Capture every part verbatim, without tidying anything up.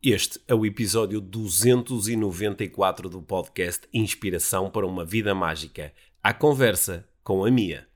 Este é o episódio duzentos e noventa e quatro do podcast Inspiração para uma Vida Mágica, à conversa com a Mia.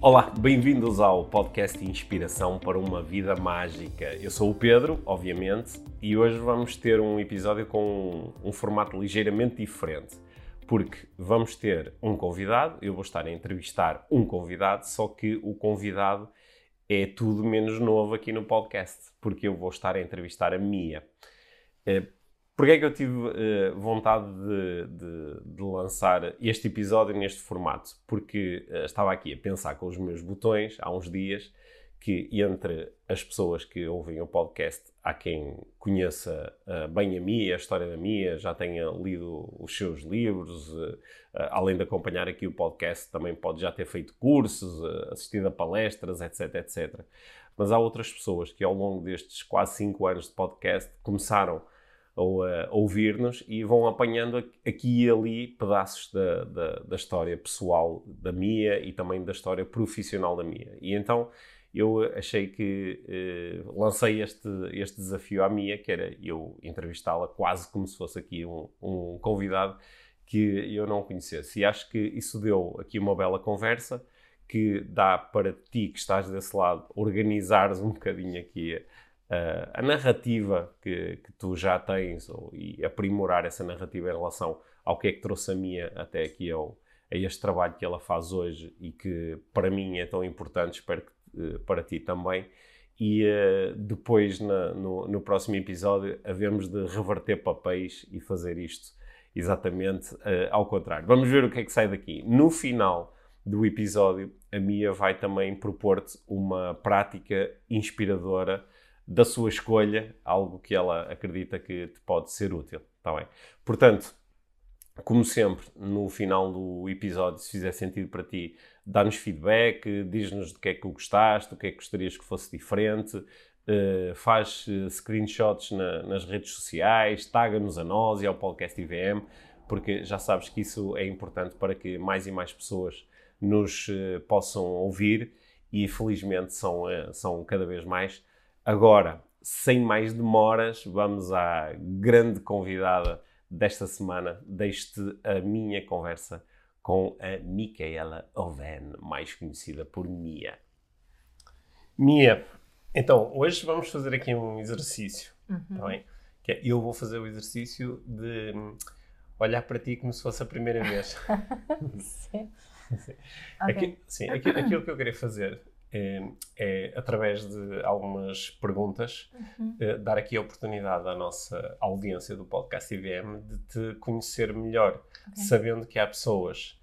Olá, bem-vindos ao podcast Inspiração para uma Vida Mágica. Eu sou o Pedro, obviamente, e hoje vamos ter um episódio com um, um formato ligeiramente diferente, porque vamos ter um convidado, eu vou estar a entrevistar um convidado, só que o convidado é tudo menos novo aqui no podcast, porque eu vou estar a entrevistar a Mia. Porquê é que eu tive uh, vontade de, de, de lançar este episódio neste formato? Porque uh, estava aqui a pensar com os meus botões há uns dias que entre as pessoas que ouvem o podcast há quem conheça uh, bem a Mia, a história da Mia, já tenha lido os seus livros, uh, uh, além de acompanhar aqui o podcast, também pode já ter feito cursos, uh, assistido a palestras, etc, etcétera. Mas há outras pessoas que ao longo destes quase cinco anos de podcast começaram ou a ouvir-nos e vão apanhando aqui e ali pedaços da, da, da história pessoal da Mia e também da história profissional da Mia. E então eu achei que eh, lancei este, este desafio à Mia, que era eu entrevistá-la quase como se fosse aqui um, um convidado que eu não conhecesse. E acho que isso deu aqui uma bela conversa que dá para ti, que estás desse lado, organizares um bocadinho aqui Uh, a narrativa que, que tu já tens ou, e aprimorar essa narrativa em relação ao que é que trouxe a Mia até aqui, ao, a este trabalho que ela faz hoje e que para mim é tão importante, espero que uh, para ti também. E uh, depois, na, no, no próximo episódio, havemos de reverter papéis e fazer isto exatamente uh, ao contrário. Vamos ver o que é que sai daqui. No final do episódio, a Mia vai também propor-te uma prática inspiradora da sua escolha, algo que ela acredita que te pode ser útil, está bem? Portanto, como sempre, no final do episódio, se fizer sentido para ti, dá-nos feedback, diz-nos do que é que gostaste, o que é que gostarias que fosse diferente, faz screenshots na, nas redes sociais, taga-nos a nós e ao podcast I V M, porque já sabes que isso é importante para que mais e mais pessoas nos possam ouvir e, felizmente, são, são cada vez mais. Agora, sem mais demoras, vamos à grande convidada desta semana, deste a minha conversa com a Micaela Oven, mais conhecida por Mia. Mia, então, hoje vamos fazer aqui um exercício, uhum. Tá bem? Que é, eu vou fazer o exercício de olhar para ti como se fosse a primeira vez. Sim. Sim. Okay. Aqui, sim, aquilo, aquilo que eu queria fazer É, é, através de algumas perguntas, uhum. é, dar aqui a oportunidade à nossa audiência do podcast I V M de te conhecer melhor, okay. Sabendo que há pessoas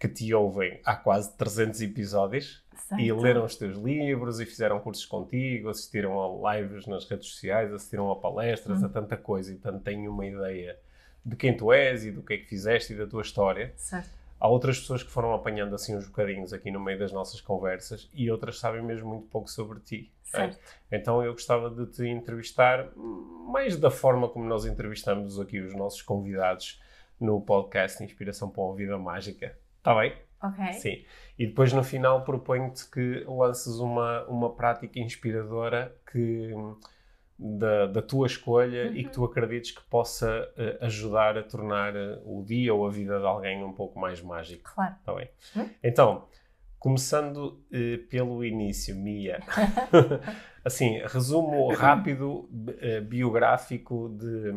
que te ouvem há quase trezentos episódios, certo. E leram os teus livros e fizeram cursos contigo, assistiram a lives nas redes sociais, assistiram a palestras, uhum. a tanta coisa, e portanto têm uma ideia de quem tu és e do que é que fizeste e da tua história. Certo. Há outras pessoas que foram apanhando assim uns bocadinhos aqui no meio das nossas conversas e outras sabem mesmo muito pouco sobre ti. Certo. É? Então eu gostava de te entrevistar mais da forma como nós entrevistamos aqui os nossos convidados no podcast Inspiração para uma Vida Mágica. Está bem? Ok. Sim. E depois no final proponho-te que lances uma, uma prática inspiradora que... Da, da tua escolha, uhum. e que tu acredites que possa uh, ajudar a tornar uh, o dia ou a vida de alguém um pouco mais mágico. Claro. Tá bem. Uhum. Então, começando uh, pelo início, Mia. Assim, resumo rápido, uh, biográfico de,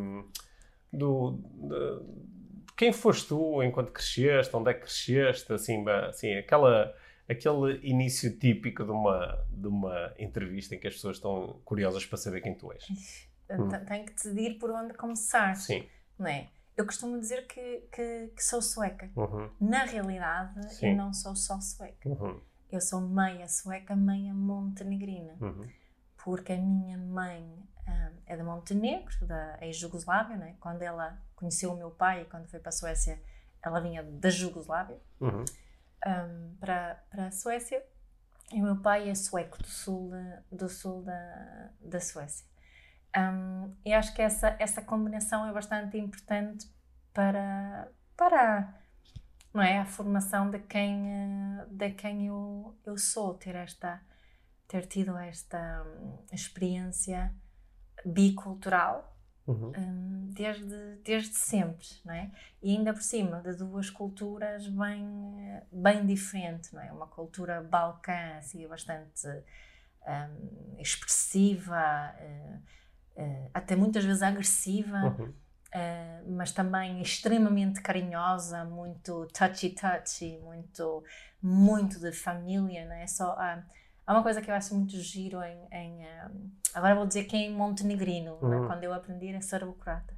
do, de quem foste tu enquanto cresceste, onde é que cresceste, assim, assim aquela... Aquele início típico de uma, de uma entrevista em que as pessoas estão curiosas para saber quem tu és. Tenho que decidir por onde começar. Sim. Não é? Eu costumo dizer que, que, que sou sueca. Uhum. Na realidade, sim. eu não sou só sueca. Uhum. Eu sou meia sueca, meia montenegrina. Uhum. Porque a minha mãe hum, é de Montenegro, da ex-Jugoslávia, não é? Quando ela conheceu o meu pai e quando foi para a Suécia, ela vinha da Jugoslávia. Uhum. Um, para, para a Suécia, e o meu pai é sueco, do sul, do sul da, da Suécia. Um, e acho que essa, essa combinação é bastante importante para, para não é, a formação de quem, de quem eu, eu sou, ter, esta, ter tido esta experiência bicultural, uhum. um, desde, desde sempre, não é? E ainda por cima de duas culturas bem, bem diferentes, não é? Uma cultura balcã, assim, bastante um, expressiva, uh, uh, até muitas vezes agressiva, uhum. Uh, mas também extremamente carinhosa, muito touchy-touchy, muito, muito de família, não é? Só, uh, há uma coisa que eu acho muito giro em... em um, agora vou dizer que é em montenegrino, uhum. né? Quando eu aprendi a ser bucrata,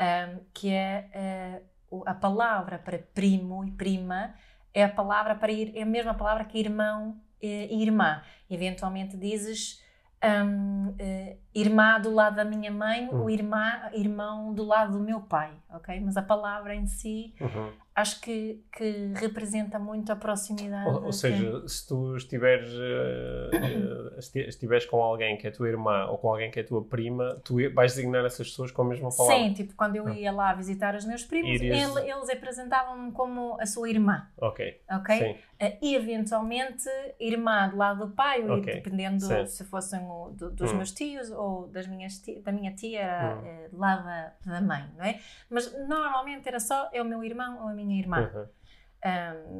um, que é uh, a palavra para primo e prima é a palavra para ir, é a mesma palavra que irmão e irmã. Eventualmente dizes... Um, uh, irmã do lado da minha mãe, uhum. ou irmã, irmão do lado do meu pai, ok? Mas a palavra em si, uhum. acho que, que representa muito a proximidade. Ou, ou seja, se tu estiveres, uh, uh, se estiveres com alguém que é tua irmã ou com alguém que é tua prima, tu vais designar essas pessoas com a mesma palavra? Sim, tipo, quando eu ia lá visitar os meus primos, Irias... ele, eles apresentavam-me como a sua irmã, ok? Okay? Sim. Uh, e eventualmente irmã do lado do pai, okay. dependendo sim. se fossem o, do, dos hum. meus tios ou das minhas tia, da minha tia, era hum. uh, do lado da, da mãe, não é? Mas normalmente era só é o meu irmão ou a minha irmã. Uhum.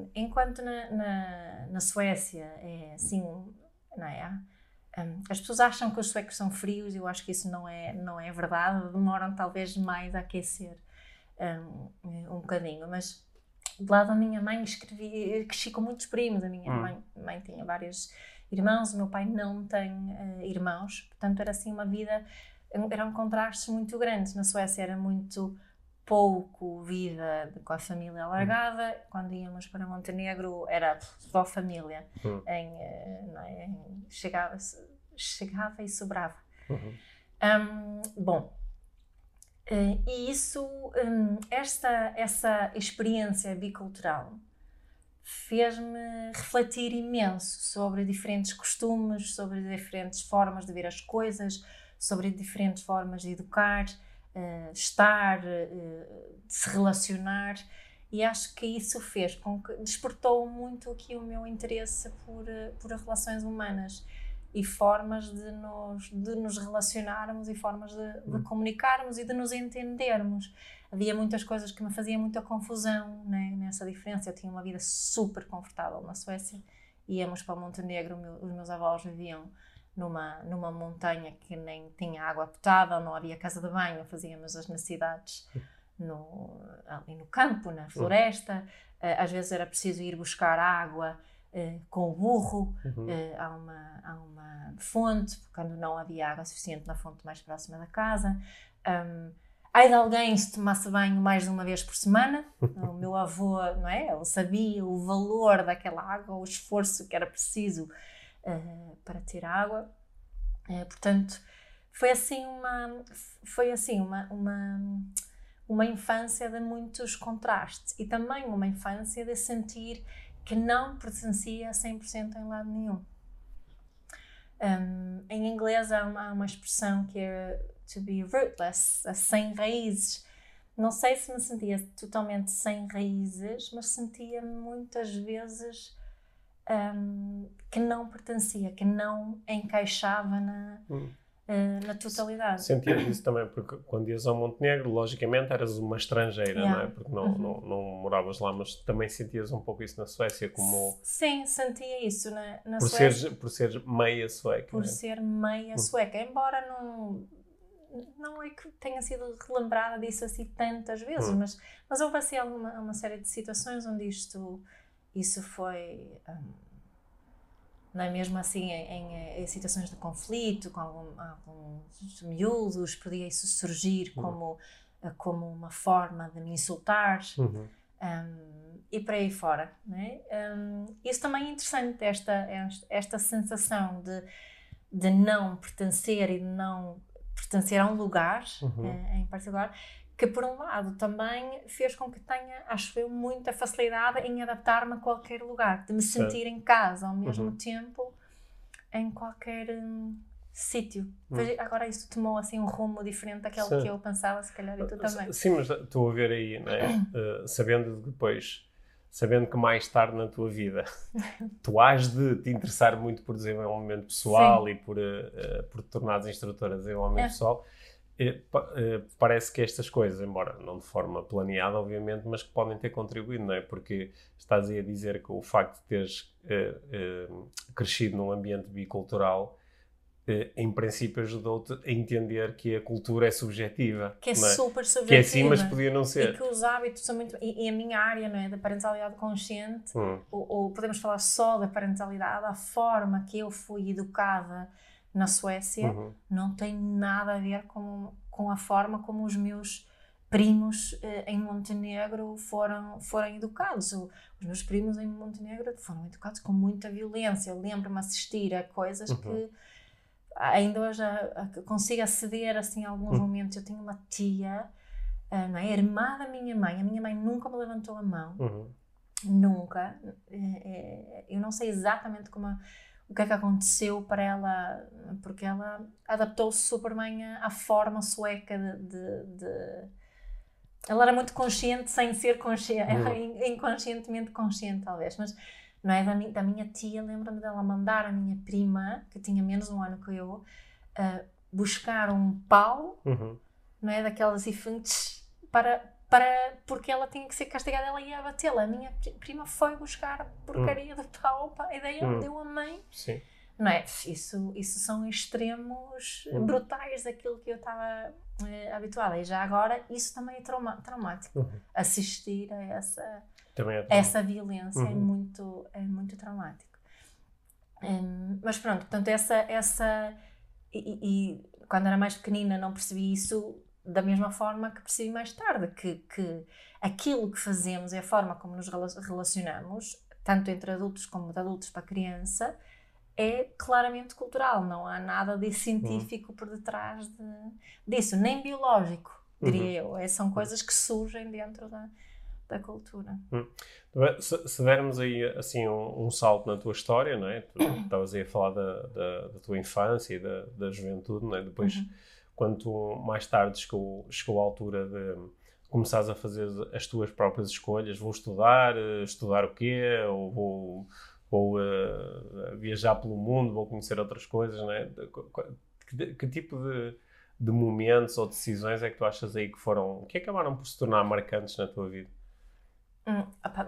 Um, enquanto na, na, na Suécia é assim, não é? Um, as pessoas acham que os suecos são frios, eu acho que isso não é, não é verdade, demoram talvez mais a aquecer um, um bocadinho, mas... Do lado da minha mãe escrevi, cresci com muitos primos, a minha hum. mãe, mãe tinha vários irmãos, o meu pai não tem uh, irmãos, portanto era assim uma vida, eram contrastes muito grandes. Na Suécia era muito pouco vida com a família alargada, hum. quando íamos para Montenegro era só família, hum. em, uh, não é? Em, chegava, chegava e sobrava. Uhum. Um, bom. Uh, e isso, um, esta, essa experiência bicultural fez-me refletir imenso sobre diferentes costumes, sobre diferentes formas de ver as coisas, sobre diferentes formas de educar, uh, estar, uh, de se relacionar, e acho que isso fez com que despertou muito aqui o meu interesse por, por relações humanas e formas de nos, de nos relacionarmos e formas de, de comunicarmos e de nos entendermos. Havia muitas coisas que me faziam muita confusão, né? Nessa diferença. Eu tinha uma vida super confortável na Suécia, íamos para Montenegro, meu, os meus avós viviam numa, numa montanha que nem tinha água potável, não havia casa de banho, fazíamos as necessidades no, ali no campo, na floresta, às vezes era preciso ir buscar água Uh, com o burro, uhum. uh, a, uma, a uma fonte, quando não havia água suficiente na fonte mais próxima da casa. Um, ai de alguém se tomasse banho mais de uma vez por semana. O meu avô, não é? Ele sabia o valor daquela água, o esforço que era preciso uh, para ter água. Uh, portanto, foi assim uma, foi assim uma, uma, uma infância de muitos contrastes e também uma infância de sentir que não pertencia cem por cento em lado nenhum. Um, em inglês há uma, há uma expressão que é to be rootless, sem raízes. Não sei se me sentia totalmente sem raízes, mas sentia muitas vezes um, que não pertencia, que não encaixava na... Hum. na totalidade. Sentias isso também, porque quando ias ao Montenegro, logicamente eras uma estrangeira, yeah. não é? Porque não, uhum. não, não moravas lá, mas também sentias um pouco isso na Suécia, como... Sim, sentia isso na, na por Suécia. Seres, por seres meia sueca. Por né? ser meia sueca, embora não, não é que tenha sido relembrada disso assim tantas vezes, uhum. mas, mas houve assim alguma, uma série de situações onde isto, isso foi... Um, Não é? Mesmo assim, em, em, em situações de conflito, com algum, alguns miúdos, podia isso surgir como, uhum. como uma forma de me insultar, uhum. um, e por aí fora. Não é? Um, isso também é interessante, esta, esta sensação de, de não pertencer e de não pertencer a um lugar, uhum. é, em particular, que por um lado também fez com que tenha, acho eu, muita facilidade em adaptar-me a qualquer lugar, de me sentir em casa ao mesmo uhum. tempo, em qualquer, sítio. Hum. Agora isto tomou assim um rumo diferente daquele sim. que eu pensava, se calhar, e tu também. Sim, mas estou a ver aí, não é? uh, sabendo depois, sabendo que mais tarde na tua vida tu hás de te interessar muito por desenvolvimento pessoal sim. e por, uh, por te tornares instrutora de desenvolvimento é. pessoal, uh, parece que estas coisas, embora não de forma planeada, obviamente, mas que podem ter contribuído, não é? Porque estás aí a dizer que o facto de teres uh, uh, crescido num ambiente bicultural, em princípio, ajudou-te a entender que a cultura é subjetiva. Que é, não é? Super subjetiva. Que é sim, mas podia não ser. E que os hábitos são muito... E, e a minha área, não é? Da parentalidade consciente, hum. ou, ou podemos falar só da parentalidade, a forma que eu fui educada na Suécia uhum. não tem nada a ver com, com a forma como os meus primos eh, em Montenegro foram, foram educados. Os meus primos em Montenegro foram educados com muita violência. Eu lembro-me assistir a coisas uhum. que... ainda hoje consigo aceder assim, a alguns hum. momentos. Eu tenho uma tia, não é? Irmã da minha mãe. A minha mãe nunca me levantou a mão. Uhum. Nunca. Eu não sei exatamente como, o que é que aconteceu para ela, porque ela adaptou-se super bem à forma sueca de... de, de... Ela era muito consciente sem ser consciente. Uhum. Ela inconscientemente consciente, talvez. Mas... não é? Da, mi- da minha tia, lembro-me dela mandar a minha prima, que tinha menos de um ano que eu, uh, buscar um pau, uhum. não é? Daquelas ifuntes, para, para, porque ela tinha que ser castigada, ela ia abatê-la. A minha prima foi buscar a porcaria uhum. do pau, pá, e daí ela uhum. deu a mãe. Sim. Não é? Isso, isso são extremos uhum. brutais daquilo que eu estava uh, habituada. E já agora, isso também é trauma- traumático. Uhum. Assistir a essa... É essa violência uhum. é, muito, é muito traumático. Um, mas pronto, portanto, essa... essa e, e quando era mais pequenina não percebi isso da mesma forma que percebi mais tarde, que, que aquilo que fazemos e a forma como nos relacionamos, tanto entre adultos como de adultos para criança, é claramente cultural. Não há nada de científico uhum. por detrás de, disso, nem biológico, diria uhum. eu. É, são coisas que surgem dentro da... da cultura. Hum. Se, se dermos aí assim um, um salto na tua história, não é? Tu estavas aí a falar da, da, da tua infância e da, da juventude, não é? Depois, uhum. quando tu, mais tarde chegou, chegou a altura de começares a fazer as tuas próprias escolhas, vou estudar, estudar o quê? Ou vou, vou uh, viajar pelo mundo, vou conhecer outras coisas, não é? Que, que tipo de de momentos ou decisões é que tu achas aí que foram, que acabaram por se tornar marcantes na tua vida?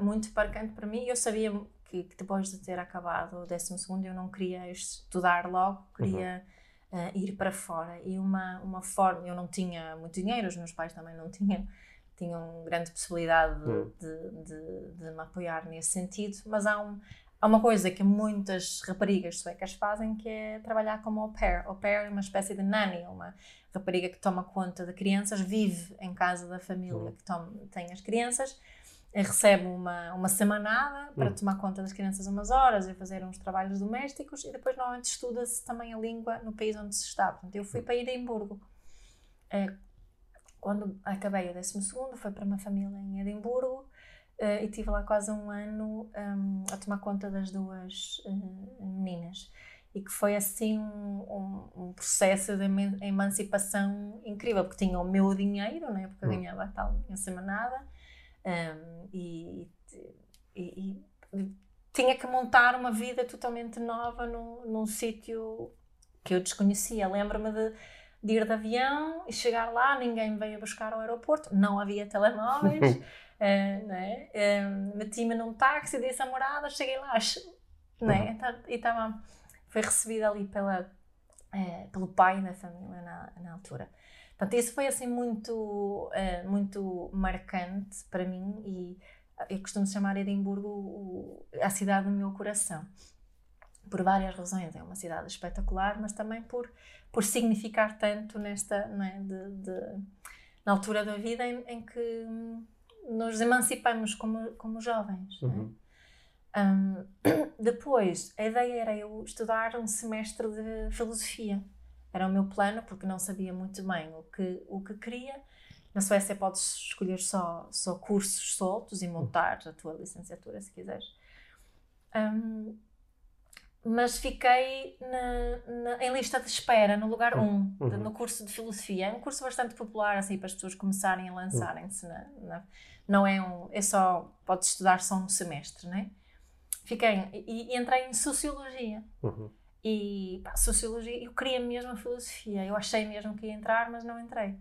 Muito marcante para mim. Eu sabia que, que depois de ter acabado o décimo segundo eu não queria estudar logo, queria uhum. uh, ir para fora. E uma, uma forma, eu não tinha muito dinheiro, os meus pais também não tinham, tinham grande possibilidade de, uhum. de, de, de me apoiar nesse sentido, mas há, um, há uma coisa que muitas raparigas suecas fazem, que é trabalhar como au pair. Au pair é uma espécie de nanny, uma rapariga que toma conta de crianças, vive em casa da família uhum. que toma, tem as crianças, recebe uma, uma semanada para hum. tomar conta das crianças umas horas e fazer uns trabalhos domésticos, e depois normalmente estuda-se também a língua no país onde se está. Portanto, eu fui para Edimburgo. Quando acabei o décimo segundo, fui para uma família em Edimburgo e estive lá quase um ano a tomar conta das duas meninas. E que foi assim um, um, um processo de emancipação incrível, porque tinha o meu dinheiro, né? Porque eu ganhava a tal minha semanada. Um, e, e, e tinha que montar uma vida totalmente nova no, num sítio que eu desconhecia. Lembro-me de, de ir de avião e chegar lá, ninguém veio buscar ao aeroporto, não havia telemóveis, uh, né? um, meti-me num táxi, disse à morada, cheguei lá, né? e tava, fui recebida ali pela, uh, pelo pai da família na, na altura. Portanto, isso foi assim muito, uh, muito marcante para mim, e eu costumo chamar Edimburgo o, a cidade do meu coração, por várias razões. É uma cidade espetacular, mas também por, por significar tanto nesta, não é, de, de, na altura da vida em, em que nos emancipamos como, como jovens. Uhum. Não é? um, depois, a ideia era eu estudar um semestre de filosofia. Era o meu plano, porque não sabia muito bem o que, o que queria. Na Suécia podes escolher só, só cursos soltos e montar a tua licenciatura, se quiseres. Um, mas fiquei na, na, em lista de espera, no lugar um, um, uhum. de, no curso de filosofia. É um curso bastante popular, assim, para as pessoas começarem a lançarem-se. Na, na, não é um... é só... podes estudar só um semestre, não é? Fiquei... E, e entrei em Sociologia. Uhum. E, pá, Sociologia... Eu queria mesmo a Filosofia. Eu achei mesmo que ia entrar, mas não entrei.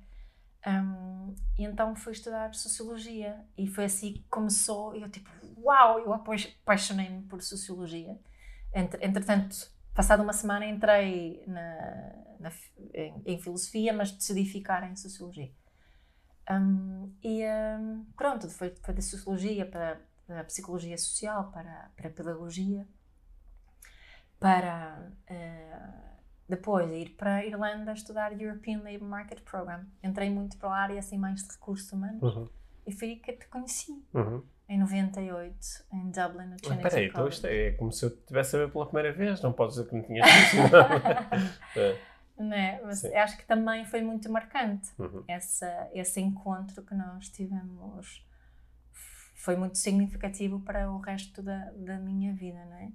Um, e então fui estudar Sociologia. E foi assim que começou. E eu, tipo, uau! Eu apaixonei-me por Sociologia. Entretanto, passada uma semana entrei na, na, em, em Filosofia, mas decidi ficar em Sociologia. Um, e um, pronto, foi, foi da Sociologia para, para a Psicologia Social, para, para a Pedagogia, para uh, depois ir para a Irlanda estudar European Labour Market Program. Entrei muito para a área assim, mais de recursos humanos, uhum. e foi aí que te conheci. Uhum. Em noventa e oito, em Dublin, no Trinity College. Espera aí, então isto é como se eu estivesse a ver pela primeira vez, não podes dizer que não tinhas visto. é. Não é? Mas sim. Acho que também foi muito marcante, uhum. essa, esse encontro que nós tivemos. Foi muito significativo para o resto da, da minha vida, não é?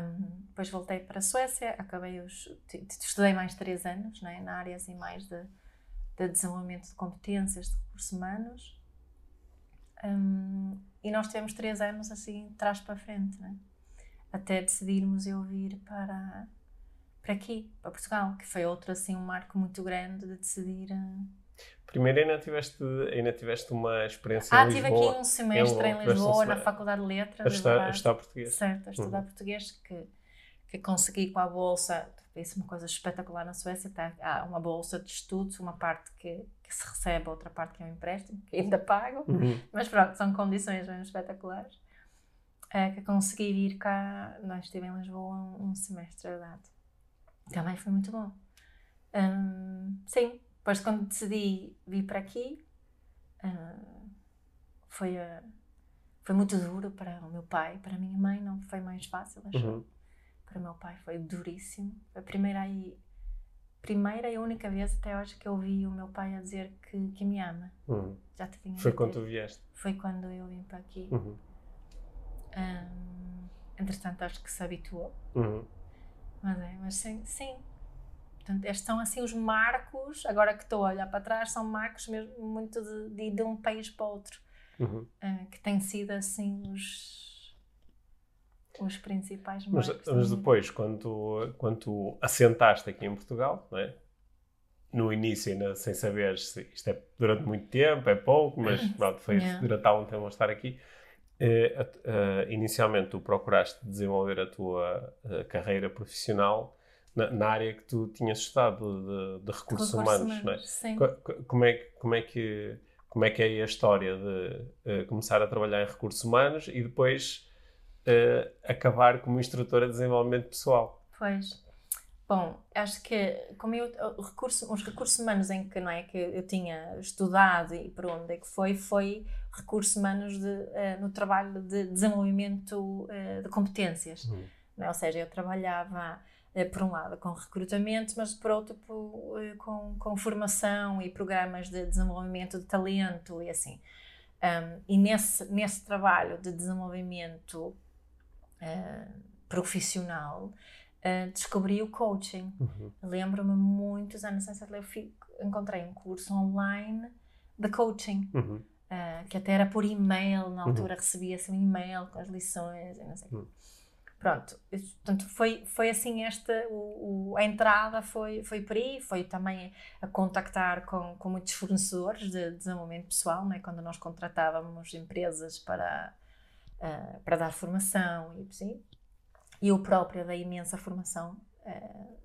Um, depois voltei para a Suécia, acabei os, estudei mais três anos, não é? Na área assim, mais de, de desenvolvimento de competências, de recursos humanos. Um, e nós tivemos três anos assim, trás para frente, né? Até decidirmos eu vir para, para aqui, para Portugal, que foi outro assim, um marco muito grande de decidir. A... Primeiro ainda tiveste, ainda tiveste uma experiência ah, em Lisboa. Ah, tive aqui um semestre em, em Lisboa, na Faculdade de Letras. A estudar, a estudar português. Certo, a estudar uhum. português, que, que consegui com a bolsa. Isso é uma coisa espetacular na Suécia, tá? Há uma bolsa de estudos, uma parte que, que se recebe, outra parte que é um empréstimo, que ainda pago, uhum. mas pronto, são condições mesmo espetaculares. É, que consegui vir cá, nós estive em Lisboa um, um semestre, verdade. Também foi muito bom. Um, sim, depois quando decidi vir para aqui, uh, foi, uh, foi muito duro para o meu pai, para a minha mãe não foi mais fácil, acho. Uhum. Para o meu pai foi duríssimo. Foi a primeira e, primeira e única vez até hoje que eu ouvi o meu pai a dizer que, que me ama. Uhum. Já te vinha Foi quando tu vieste? Foi quando eu vim para aqui. Uhum. Um, entretanto, acho que se habituou. Uhum. Mas é, mas sim. sim. Portanto, estes são assim os marcos, agora que estou a olhar para trás, são marcos mesmo muito de, de, de um país para o outro. Uhum. Uh, que têm sido assim os... os principais marcos. Mas, mas depois, quando tu, quando tu assentaste aqui em Portugal, não é? No início, ainda sem saber se isto é durante muito tempo, é pouco, mas pronto, foi yeah. durante algum tempo a estar aqui. Uh, uh, inicialmente, tu procuraste desenvolver a tua uh, carreira profissional na, na área que tu tinhas estudado, de, de recursos, recursos humanos, humanos, não é? Co- como é, como é que, como é que é a história de uh, começar a trabalhar em recursos humanos e depois... Uh, acabar como instrutora de desenvolvimento pessoal? Pois. Bom, acho que como eu, recurso, os recursos humanos em que, não é, que eu tinha estudado e por onde é que foi, foi recursos humanos de, uh, no trabalho de desenvolvimento uh, de competências. Hum. Não é? Ou seja, eu trabalhava, uh, por um lado, com recrutamento, mas por outro, por, uh, com, com formação e programas de desenvolvimento de talento e assim. Um, e nesse, nesse trabalho de desenvolvimento Uh, profissional, uh, descobri o coaching. Uhum. Lembro-me muitos anos antes de eu fico, encontrei um curso online de coaching, uhum. uh, que até era por e-mail, na altura uhum. recebia-se um e-mail com as lições e não sei o uhum. quê. Pronto, portanto, foi, foi assim esta, o, o, a entrada foi, foi por aí, foi também a contactar com, com muitos fornecedores de desenvolvimento pessoal, né? Quando nós contratávamos empresas para... Uh, para dar formação e assim. Eu própria dei imensa formação uh,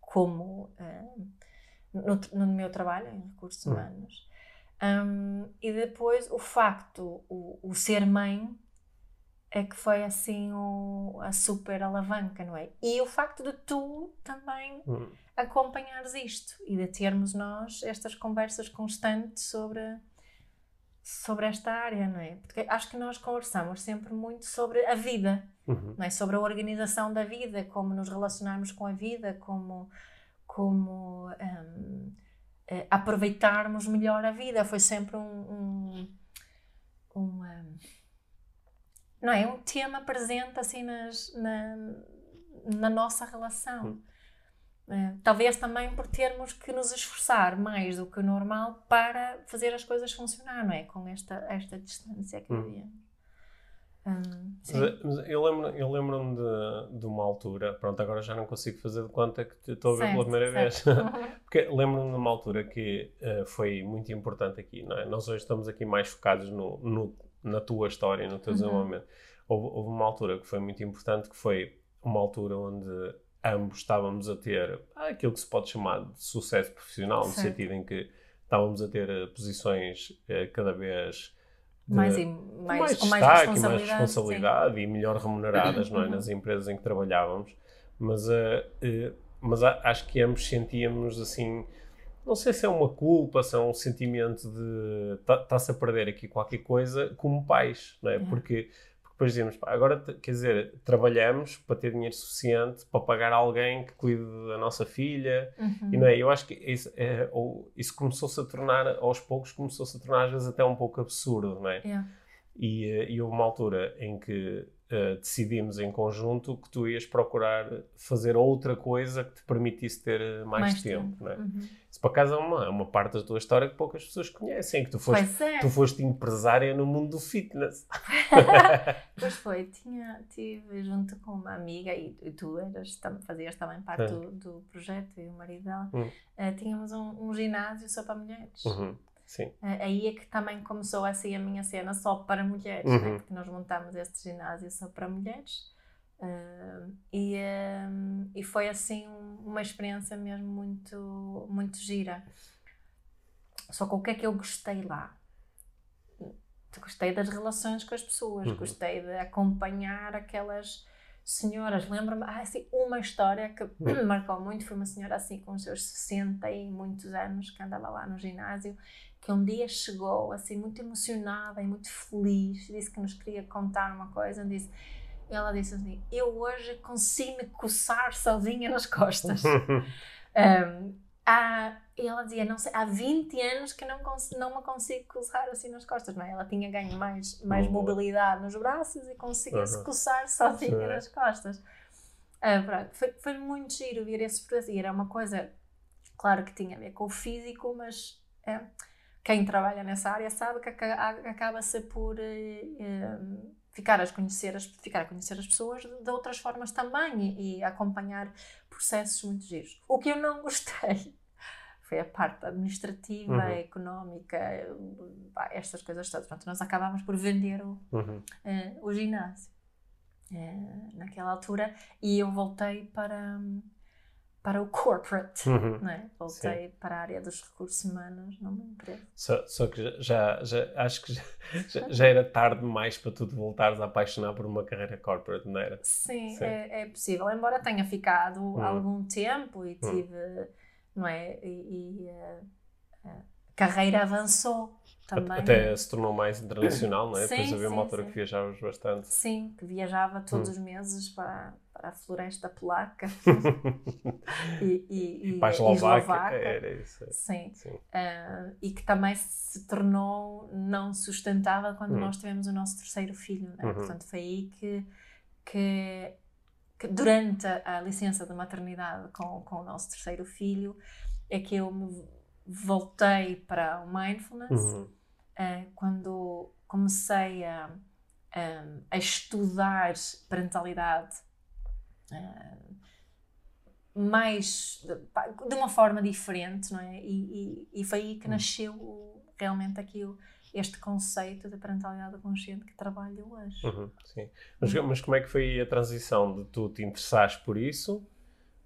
como uh, no, no meu trabalho em recursos humanos. Uhum. Um, e depois o facto, o, o ser mãe é que foi assim o, a super alavanca, não é? E o facto de tu também uhum. acompanhares isto e de termos nós estas conversas constantes sobre... sobre esta área, não é? Porque acho que nós conversamos sempre muito sobre a vida, uhum. não é? Sobre a organização da vida, como nos relacionarmos com a vida, como, como um, aproveitarmos melhor a vida. Foi sempre um, um, um, um não é? Um tema presente assim nas, na, na nossa relação. Hum. É, talvez também por termos que nos esforçar mais do que o normal para fazer as coisas funcionar, não é? Com esta, esta distância que havia. Hum. Hum, eu lembro-me eu lembro de, de uma altura, pronto, agora já não consigo fazer de conta que estou a ver pela primeira vez, porque lembro-me de uma altura que uh, foi muito importante aqui, não é? Nós hoje estamos aqui mais focados no, no, na tua história, no teu desenvolvimento. Uhum. Houve, houve uma altura que foi muito importante, que foi uma altura onde ambos estávamos a ter aquilo que se pode chamar de sucesso profissional, certo. No sentido em que estávamos a ter posições uh, cada vez... mais e mais, mais com mais destaque, responsabilidade, mais responsabilidade e melhor remuneradas, não é? Nas empresas em que trabalhávamos, mas, uh, uh, mas a, acho que ambos sentíamos assim, não sei se é uma culpa, se é um sentimento de está-se a perder aqui qualquer coisa como pais, não é? É. Porque, porque depois dizemos, pá, agora quer dizer, trabalhamos para ter dinheiro suficiente para pagar alguém que cuide da nossa filha, uhum. E não é? Eu acho que isso, é, ou, isso começou-se a tornar, aos poucos, começou-se a tornar às vezes até um pouco absurdo, não é? Yeah. E, e houve uma altura em que uh, decidimos em conjunto que tu ias procurar fazer outra coisa que te permitisse ter mais, mais tempo, tempo, não é? Uhum. Isso, por acaso, é uma, uma parte da tua história que poucas pessoas conhecem, que tu foste, tu foste empresária no mundo do fitness. Pois foi, tinha, tive junto com uma amiga, e tu eras, fazias também parte uhum. do, do projeto, e o marido dela, uhum. uh, tínhamos um, um ginásio só para mulheres. Uhum. Sim. Aí é que também começou assim a minha cena só para mulheres, uhum. né? Porque nós montámos este ginásio só para mulheres uh, e, um, e foi assim uma experiência mesmo muito, muito gira. Só que o que é que eu gostei lá? Gostei das relações com as pessoas, uhum. gostei de acompanhar aquelas senhoras. Lembro-me, ah, assim, uma história que me marcou muito, foi uma senhora assim com os seus sessenta e muitos anos que andava lá no ginásio, que um dia chegou assim muito emocionada e muito feliz, disse que nos queria contar uma coisa, disse, ela disse assim, eu hoje consigo me coçar sozinha nas costas. um, há, ela dizia, não sei, há vinte anos que não, não me consigo coçar assim nas costas, não é? Ela tinha ganho mais, mais mobilidade nos braços e conseguia-se uhum. coçar sozinha uhum. nas costas. Ah, pronto, foi, foi muito giro ver esse processo. Era uma coisa, claro que tinha a ver com o físico, mas é, quem trabalha nessa área sabe que acaba-se por eh, eh, ficar, a conhecer as, ficar a conhecer as pessoas de, de outras formas também e, e acompanhar processos muito giros. O que eu não gostei foi a parte administrativa, uhum. económica, estas coisas todas. Pronto, nós acabámos por vender o, uhum. eh, o ginásio eh, naquela altura e eu voltei para, para o corporate, uhum. né? Voltei Sim. para a área dos recursos humanos numa empresa. Só, só que já, já acho que já, já, já era tarde demais para tu te voltares a apaixonar por uma carreira corporate, não era? Sim, Sim. É, é possível, embora tenha ficado uhum. algum tempo e tive... Uhum. Não é? E, e uh, a carreira avançou também. Até se tornou mais internacional, não é? Sim, depois havia sim, uma altura sim. que viajavas bastante. Sim, que viajava todos hum. os meses para, para a floresta polaca e, e, e, e para a Eslováquia. Era isso. Sim. sim. Uh, e que também se tornou não sustentável quando hum. nós tivemos o nosso terceiro filho. Não é? Uhum. Portanto, foi aí que... que durante a licença de maternidade com, com o nosso terceiro filho é que eu me voltei para o mindfulness uhum. uh, quando comecei a, um, a estudar parentalidade uh, mais de, de uma forma diferente, não é? E, e, e foi aí que nasceu uhum. realmente aquilo, este conceito da parentalidade consciente que trabalho hoje. Uhum, sim. Mas, mas como é que foi a transição de tu te interessares por isso,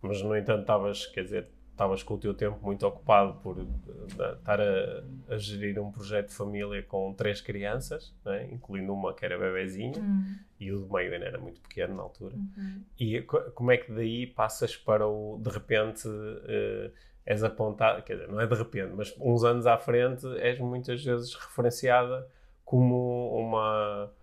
mas no entanto estavas, quer dizer, estavas com o teu tempo muito ocupado por estar a, a gerir um projeto de família com três crianças, né? Incluindo uma que era bebezinha, uhum. e o do meio era muito pequeno na altura. Uhum. E como é que daí passas para o, de repente... Uh, és apontada, quer dizer, não é de repente, mas uns anos à frente és muitas vezes referenciada como uma,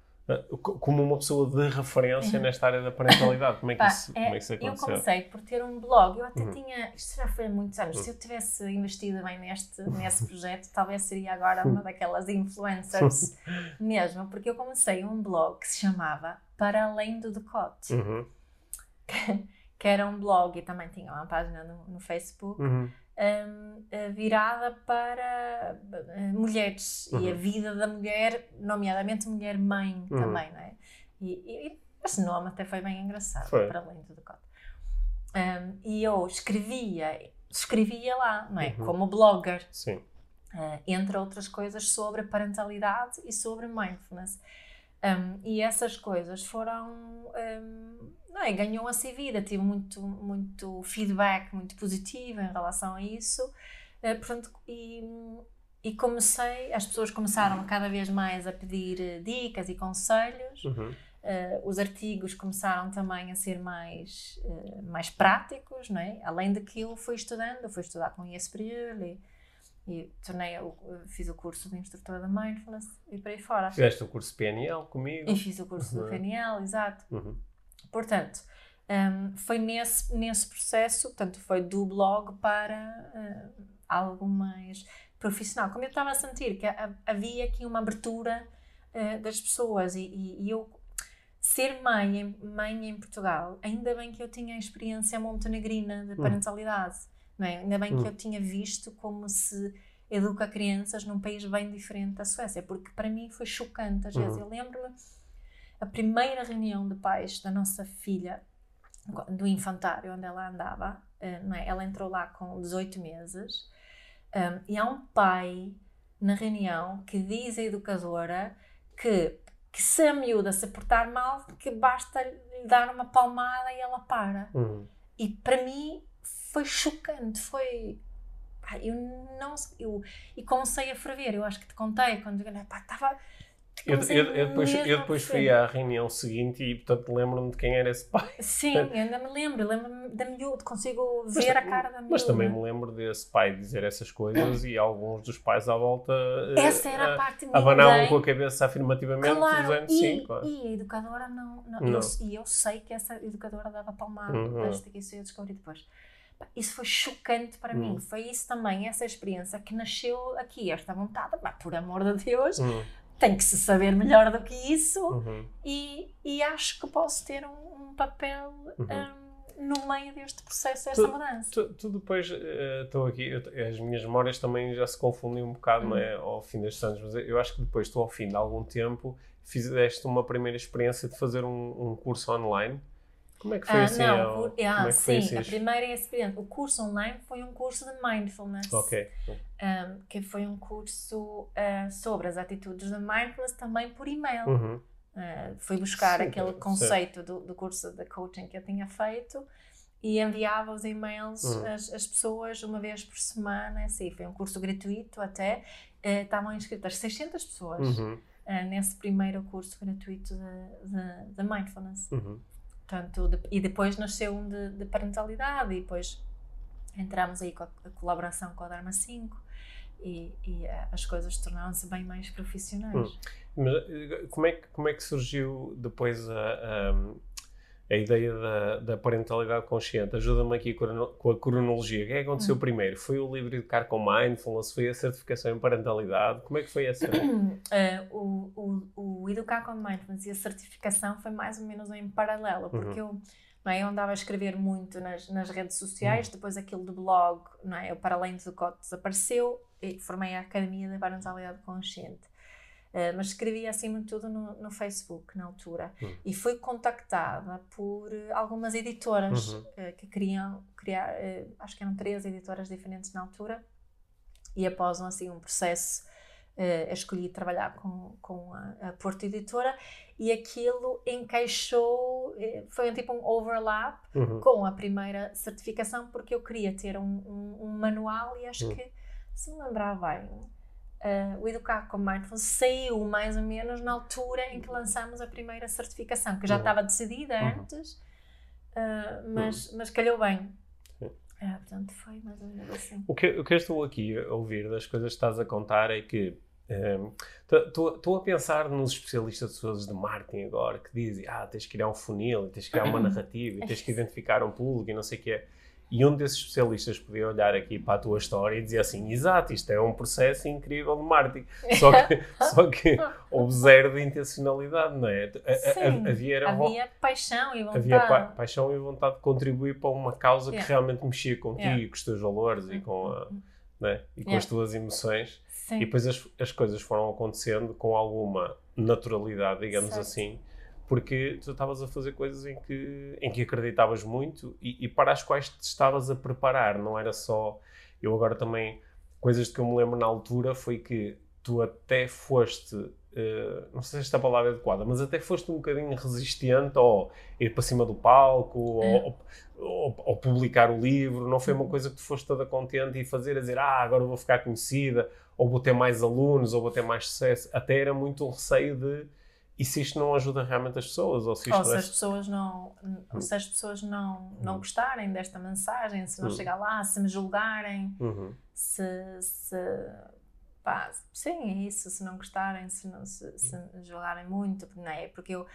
como uma pessoa de referência uhum. nesta área da parentalidade. Como é que, Pá, isso, é, como é que isso aconteceu? Eu comecei por ter um blog, eu até uhum. tinha, isto já foi há muitos anos, uhum. se eu tivesse investido bem neste, nesse projeto, talvez seria agora uma daquelas influencers mesmo, porque eu comecei um blog que se chamava Para Além do Decote. Uhum. que era um blog e também tinha uma página no, no Facebook, uhum. um, virada para mulheres, uhum. e a vida da mulher, nomeadamente mulher-mãe, uhum. também, não é? E, e esse nome até foi bem engraçado, foi. Para Além do Decote. Um, e eu escrevia, escrevia lá, não é? Uhum. Como blogger. Sim. Uh, entre outras coisas sobre a parentalidade e sobre mindfulness. Um, e essas coisas foram... Um, não é, ganhou assim vida, tive muito, muito feedback, muito positivo em relação a isso. Uh, portanto, e, e comecei... As pessoas começaram cada vez mais a pedir dicas e conselhos. Uhum. Uh, os artigos começaram também a ser mais, uh, mais práticos, não é? Além daquilo, fui estudando, fui estudar com Inês Prioli. E tornei, fiz o curso de instrutora da Mindfulness e por aí fora. Fizeste o curso P N L comigo. E fiz o curso uhum. do P N L, exato. Uhum. Portanto, um, foi nesse, nesse processo, portanto, foi do blog para uh, algo mais profissional. Como eu estava a sentir que a, a, havia aqui uma abertura uh, das pessoas e, e, e eu ser mãe em, mãe em Portugal, ainda bem que eu tinha a experiência montenegrina de parentalidade. Uhum. Não é? Ainda bem hum. que eu tinha visto como se educa crianças num país bem diferente da Suécia, porque para mim foi chocante às vezes. Hum. Eu lembro-me a primeira reunião de pais da nossa filha, do infantário onde ela andava, não é? Ela entrou lá com dezoito meses um, e há um pai na reunião que diz à educadora que, que se a miúda se portar mal, que basta lhe dar uma palmada e ela para. Hum. E para mim foi chocante, foi... Pá, eu não eu E comecei a ferver, eu acho que te contei, quando pá, estava... Eu, eu, eu depois, eu depois fui à reunião seguinte e, portanto, lembro-me de quem era esse pai. Sim, eu ainda me lembro, lembro-me da miúda, consigo mas, ver a cara da miúda. Mas também me lembro desse pai dizer essas coisas e alguns dos pais à volta... Essa era a parte minha. Abanavam com a cabeça afirmativamente. Claro, dizendo, e, sim, claro. E a educadora não... não, não. Eu, e eu sei que essa educadora dava palmada, uhum. mas isso eu descobri depois. Isso foi chocante para hum. mim, foi isso também, essa experiência que nasceu aqui, esta vontade, mas, por amor de Deus, hum. tem que se saber melhor do que isso, uhum. e, e acho que posso ter um, um papel uhum. um, no meio deste processo, desta mudança. Tu, tu depois, estou uh, aqui, eu, as minhas memórias também já se confundem um bocado, hum. não é, ao fim das tantas, mas eu acho que depois, tu ao fim de algum tempo, fizeste uma primeira experiência de fazer um, um curso online. Como é que foi ah, assim? Não, ou, ah, como é que sim, foi assim? A primeira experiência. O curso online foi um curso de mindfulness. Ok. Um, que foi um curso uh, sobre as atitudes de mindfulness também por e-mail. Uhum. Uh, fui buscar sim, aquele conceito do, do curso de coaching que eu tinha feito e enviava os e-mails uhum. às, às pessoas uma vez por semana. Assim, foi um curso gratuito até. Uh, estavam inscritas seiscentas pessoas uhum. uh, nesse primeiro curso gratuito de, de, de mindfulness. Uhum. Portanto, de, e depois nasceu um de, de parentalidade e depois entramos aí com a, a colaboração com a Dharma cinco e, e as coisas tornaram-se bem mais profissionais. Hum. Mas como é, que, como é que surgiu depois a, a, a ideia da, da parentalidade consciente? Ajuda-me aqui com a cronologia. O que é que aconteceu hum. primeiro? Foi o livro Educar com Mindfulness? Foi a certificação em parentalidade? Como é que foi essa? uh, o, o, o Educar com Mindfulness e a certificação foi mais ou menos em paralelo, porque uhum. eu, não é, eu andava a escrever muito nas, nas redes sociais, uhum. depois aquilo do blog, não é, o Para Além do Decote desapareceu e formei a Academia da Parentalidade Consciente. Uh, mas escrevia assim muito tudo no, no Facebook, na altura. Uhum. E fui contactada por algumas editoras uhum. uh, que queriam criar, uh, acho que eram três editoras diferentes na altura. E após assim, um processo, uh, escolhi trabalhar com, com a, a Porto Editora. E aquilo encaixou, foi um tipo um overlap uhum. com a primeira certificação, porque eu queria ter um, um, um manual e acho uhum. que, se me lembrar bem... Uh, o Educar com Mindfulness saiu mais ou menos na altura em que lançámos a primeira certificação, que já estava uhum. decidida antes, uh, mas, uhum. mas calhou bem. Sim. Uh, portanto, foi mais ou menos assim. O que, o que eu estou aqui a ouvir das coisas que estás a contar é que estou um, a pensar nos especialistas de marketing agora, que dizem, ah, tens que criar um funil, tens que criar uma narrativa, tens que identificar um público e não sei o que é. E um desses especialistas podia olhar aqui para a tua história e dizer assim, exato, isto é um processo incrível de marketing, só que, só que houve zero de intencionalidade, não é? Sim, havia, era, havia paixão e vontade. Havia pa paixão e vontade de contribuir para uma causa yeah. que realmente mexia contigo, yeah. com os teus valores e com, a, não é? E com yeah. as tuas emoções. Sim. E depois as, as coisas foram acontecendo com alguma naturalidade, digamos certo. Assim, porque tu estavas a fazer coisas em que, em que acreditavas muito e, e para as quais te estavas a preparar, não era só... Eu agora também, coisas que eu me lembro na altura foi que tu até foste, uh, não sei se esta palavra é adequada, mas até foste um bocadinho resistente ao ir para cima do palco, é. ao, ao, ao publicar o livro, não foi uma coisa que tu foste toda contente e fazer, a dizer, ah, agora vou ficar conhecida, ou vou ter mais alunos, ou vou ter mais sucesso, até era muito um receio de... E se isto não ajuda realmente as pessoas? Ou se, isto ou se, as, pessoas não, hum. se as pessoas não, não hum. gostarem desta mensagem, se não hum. chegar lá, se me julgarem, uhum. se, se pá, sim, é isso, se não gostarem, se, não, se, se me julgarem muito, não é? Porque eu,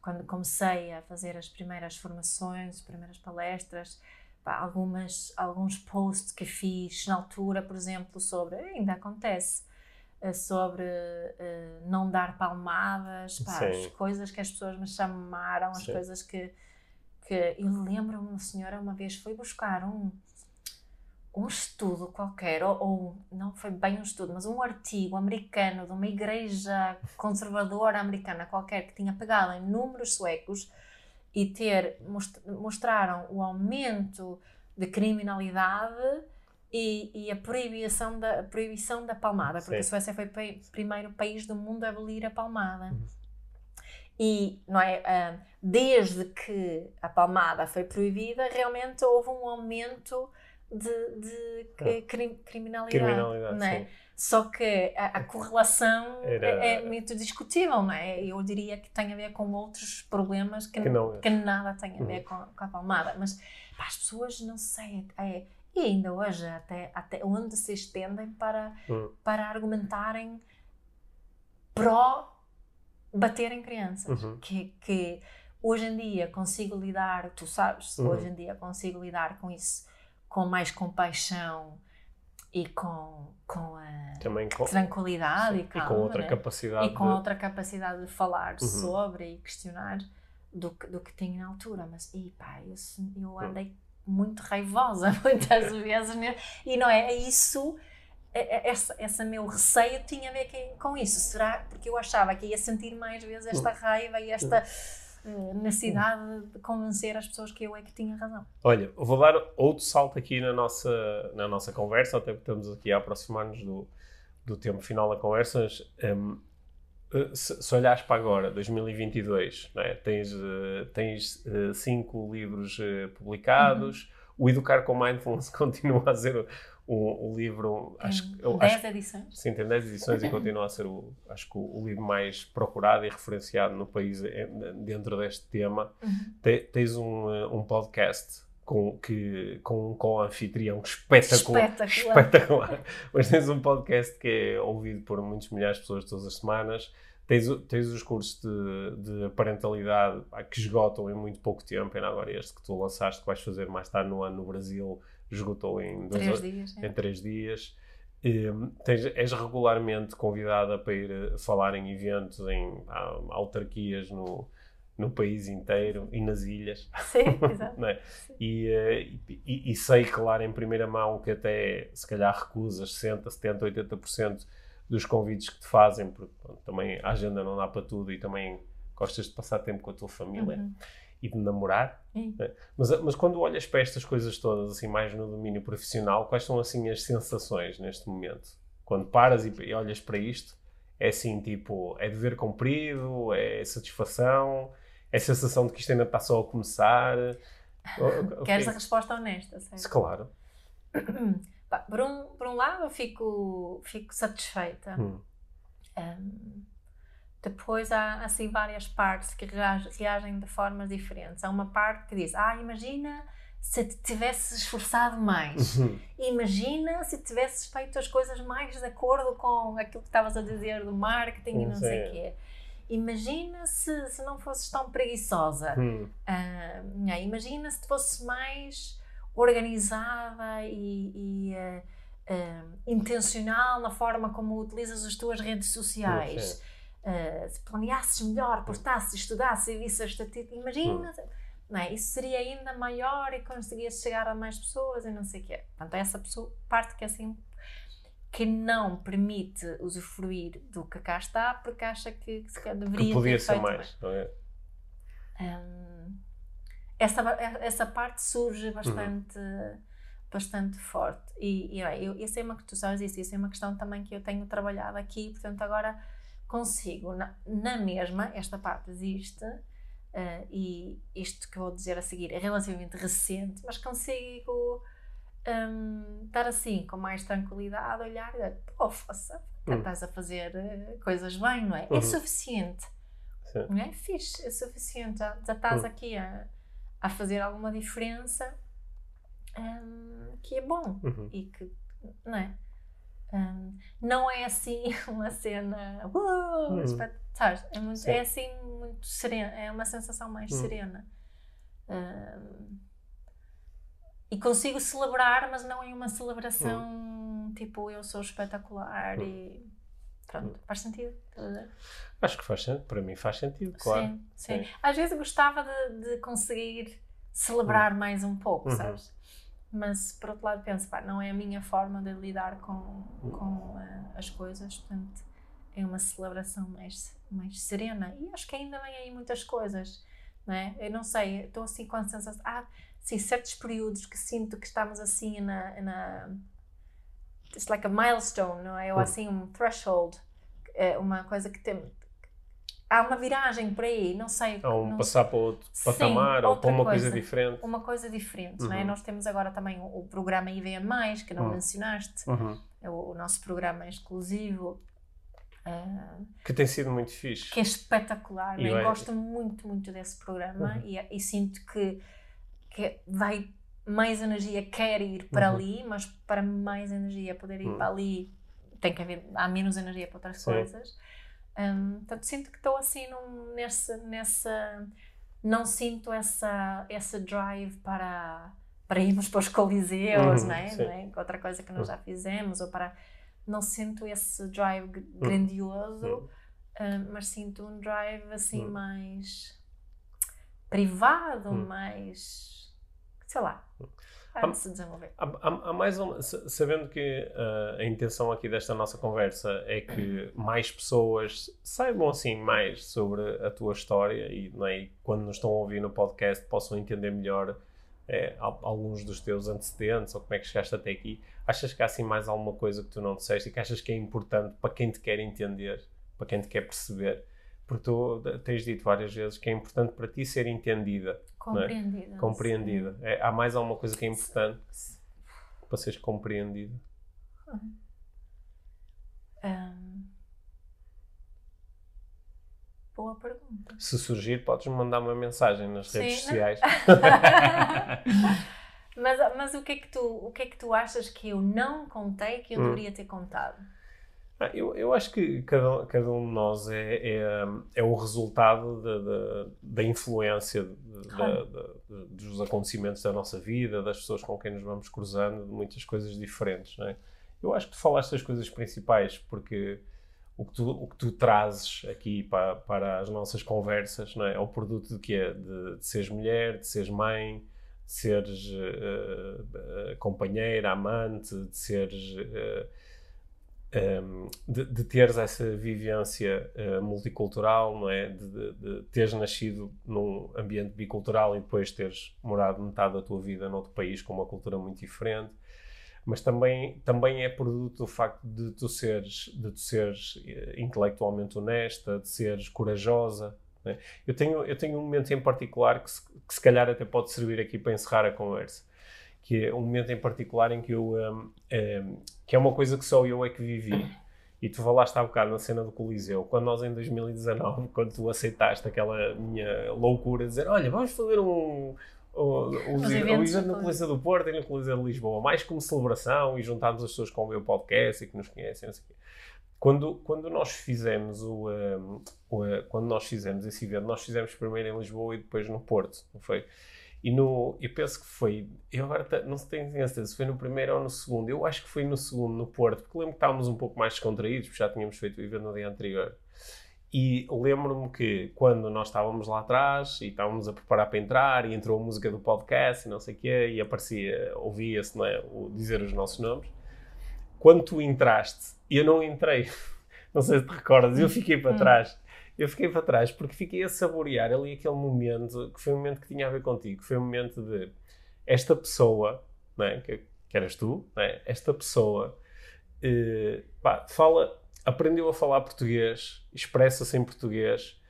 quando comecei a fazer as primeiras formações, as primeiras palestras, pá, algumas, alguns posts que fiz na altura, por exemplo, sobre, ainda acontece, sobre uh, não dar palmadas, pá, as coisas que as pessoas me chamaram, as Sim. coisas que... que... Eu lembro-me, uma senhora uma vez foi buscar um, um estudo qualquer, ou, ou não foi bem um estudo, mas um artigo americano de uma igreja conservadora americana qualquer que tinha pegado em números suecos e ter, mostraram o aumento de criminalidade E, e a, proibição da, a proibição da palmada, porque Sim. a Suécia foi o pai, primeiro país do mundo a abolir a palmada. Uhum. E, não é, desde que a palmada foi proibida, realmente houve um aumento de, de ah. cri, criminalidade. criminalidade não é? Só que a, a correlação Era... é muito discutível, não é? Eu diria que tem a ver com outros problemas que, que, não... que nada tem a ver uhum. com, com a palmada. Mas pá, as pessoas, não sei... É, e ainda hoje, até, até onde se estendem para, hum. para argumentarem pró bater em crianças. Uhum. Que, que hoje em dia consigo lidar, tu sabes, uhum. hoje em dia consigo lidar com isso com mais compaixão e com, com a Também com, tranquilidade sim. e calma. E com outra né? capacidade. E com de... outra capacidade de falar uhum. sobre e questionar do que, do que tenho na altura. Mas, e pá, eu, eu andei... Uhum. muito raivosa muitas vezes, né? E não é, é isso, é, é, essa, essa meu receio tinha a ver com isso, será? Porque eu achava que ia sentir mais vezes esta raiva e esta uh, necessidade de convencer as pessoas que eu é que tinha razão. Olha, vou dar outro salto aqui na nossa, na nossa conversa, até porque estamos aqui a aproximar-nos do, do tempo final da conversa, mas, um, Se, se olhares para agora, dois mil e vinte e dois, não é? tens, uh, tens uh, cinco livros uh, publicados, uhum. o Educar com Mindfulness continua a ser o, o, o livro... dez edições. Sim, tem dez edições e continua a ser o, acho que o, o livro mais procurado e referenciado no país dentro deste tema. Uhum. Te, tens um, um podcast... Com, que, com, com um anfitrião espetacular, espetacular. espetacular. Mas tens um podcast que é ouvido por muitas milhares de pessoas todas as semanas, tens, tens os cursos de, de parentalidade que esgotam em muito pouco tempo, ainda agora este que tu lançaste, que vais fazer mais tarde no ano no Brasil, esgotou em dois, três dias, em é. três dias. Um, tens, és regularmente convidada para ir falar em eventos, em ah, autarquias no... no país inteiro e nas ilhas. Sim, exato. Não é? e, e, e sei, claro, em primeira mão que até, se calhar, recusas sessenta, setenta, oitenta por cento dos convites que te fazem, porque bom, também a agenda não dá para tudo e também gostas de passar tempo com a tua família uhum. e de namorar. Uhum. É? Mas, mas quando olhas para estas coisas todas, assim, mais no domínio profissional, quais são, assim, as sensações neste momento? Quando paras e, e olhas para isto, é assim, tipo, é dever cumprido, é satisfação... É a sensação de que isto ainda está só a começar? Okay. Queres a resposta honesta, certo? Claro. Por um, por um lado, eu fico, fico satisfeita. Hum. Um, depois há, assim, várias partes que reagem de formas diferentes. Há uma parte que diz, ah, imagina se te tivesses esforçado mais. Uhum. Imagina se tivesses feito as coisas mais de acordo com aquilo que estavas a dizer do marketing hum, e não sim. sei o quê. Imagina se, se não fosses tão preguiçosa, hum. uh, não, imagina se te fosses mais organizada e, e uh, uh, intencional na forma como utilizas as tuas redes sociais. Uh, se planeasses melhor, portasses, estudasses e visses estatística, imagina, não é? Isso seria ainda maior e conseguias chegar a mais pessoas e não sei o quê. Portanto, é essa pessoa, parte que é assim, que não permite usufruir do que cá está, porque acha que, que deveria que podia ter ser feito mais. mais. Um, essa, essa parte surge bastante, uhum. bastante forte. E, e eu, isso é uma que tu sabes isso, isso é uma questão também que eu tenho trabalhado aqui, portanto agora consigo, na, na mesma, esta parte existe, uh, e isto que vou dizer a seguir é relativamente recente, mas consigo um, estar assim, com mais tranquilidade, olhar e dizer, pô, fossa, uhum. estás a fazer coisas bem, não é? Uhum. É suficiente, sim. não é? Fixe, é suficiente, já, já estás uhum. aqui a, a fazer alguma diferença, um, que é bom, uhum. e que, não é? Um, não é assim uma cena uh, uhum. sabes, é, muito, é assim muito serena, é uma sensação mais uhum. serena, um, e consigo celebrar, mas não em uma celebração uhum. tipo eu sou espetacular uhum. e pronto, uhum. faz sentido? Acho que faz sentido, para mim faz sentido, claro. Sim, sim. sim. Às vezes gostava de, de conseguir celebrar uhum. mais um pouco, uhum. sabes? Mas, por outro lado, penso, pá, não é a minha forma de lidar com, com uh, as coisas, portanto, é uma celebração mais, mais serena. E acho que ainda vem aí muitas coisas, não é? Eu não sei, estou assim com a sensação, ah, sim, certos períodos que sinto que estamos assim na, na it's like a milestone, não é? Ou assim um threshold, uma coisa que tem, há uma viragem por aí, não sei. Há um não... passar para outro patamar. Sim, ou para uma coisa, coisa diferente. Uma coisa diferente, uhum. não é? Nós temos agora também o, o programa I V M, que não uhum. mencionaste, uhum. É o, o nosso programa exclusivo. Uh, que tem sido muito fixe. Que é espetacular, né? Gosto muito, muito desse programa uhum. e, e sinto que, que vai mais energia, quer ir para uhum. ali, mas para mais energia poder ir uhum. para ali, tem que haver, há menos energia para outras Sim. coisas. Um, portanto, sinto que estou assim num, nessa, nessa, não sinto essa, essa drive para, para irmos para os coliseus, uhum, não é? Não é? Outra coisa que nós já fizemos, ou para, não sinto esse drive grandioso, uhum. um, mas sinto um drive assim uhum. mais privado, uhum. mais, sei lá, há de se desenvolver. Há, há, há mais uma, sabendo que uh, a intenção aqui desta nossa conversa é que mais pessoas saibam assim mais sobre a tua história e, não é, e quando nos estão a ouvir no podcast possam entender melhor é, alguns dos teus antecedentes ou como é que chegaste até aqui. Achas que há assim mais alguma coisa que tu não disseste e que achas que é importante para quem te quer entender, para quem te quer perceber? Porque tu tens dito várias vezes que é importante para ti ser entendida. Compreendida. Não é? Compreendida. É, há mais alguma coisa que é importante sim. para seres compreendida? Hum. Hum. Boa pergunta. Se surgir, podes-me mandar uma mensagem nas sim, redes sociais. mas mas o, que é que tu, o que é que tu achas que eu não contei que eu hum. deveria ter contado? Ah, eu, eu acho que cada, cada um de nós é, é, é o resultado da, da, da influência de, claro. da, da, dos acontecimentos da nossa vida, das pessoas com quem nos vamos cruzando, de muitas coisas diferentes, não é? Eu acho que tu falaste das coisas principais, porque o que tu, o que tu trazes aqui para, para as nossas conversas, não é? É o produto de que é? De, de seres mulher, de seres mãe, de seres uh, uh, companheira, amante, de seres... Uh, Um, de, de teres essa vivência uh, multicultural, não é? De, de, de teres nascido num ambiente bicultural e depois teres morado metade da tua vida noutro país com uma cultura muito diferente, mas também, também é produto do facto de tu seres, de tu seres uh, intelectualmente honesta, de seres corajosa, não é? Eu tenho, eu tenho um momento em particular que se, que se calhar até pode servir aqui para encerrar a conversa, que é um momento em particular em que eu... Um, um, que é uma coisa que só eu é que vivi. E tu falaste há bocado na cena do Coliseu, quando nós em dois mil e dezanove, quando tu aceitaste aquela minha loucura de dizer, olha, vamos fazer um... um, um os evento no Coliseu do Porto e no Coliseu de Lisboa, mais como celebração e juntarmos as pessoas com o meu podcast e que nos conhecem, não sei o quê. Quando, quando nós fizemos o, um, o... Quando nós fizemos esse evento, nós fizemos primeiro em Lisboa e depois no Porto, não foi? E no, eu penso que foi, eu agora não tenho certeza se foi no primeiro ou no segundo, eu acho que foi no segundo, no Porto, porque lembro que estávamos um pouco mais descontraídos, porque já tínhamos feito o evento no dia anterior. E lembro-me que quando nós estávamos lá atrás e estávamos a preparar para entrar e entrou a música do podcast e não sei o quê, e aparecia, ouvia-se, não é, o dizer os nossos nomes. Quando tu entraste, eu não entrei, não sei se te recordas, eu fiquei para trás. Eu fiquei para trás porque fiquei a saborear ali aquele momento, que foi um momento que tinha a ver contigo, que foi um momento de esta pessoa, não é? que, que eras tu, não é? Esta pessoa eh, pá, fala, aprendeu a falar português, expressa-se em português,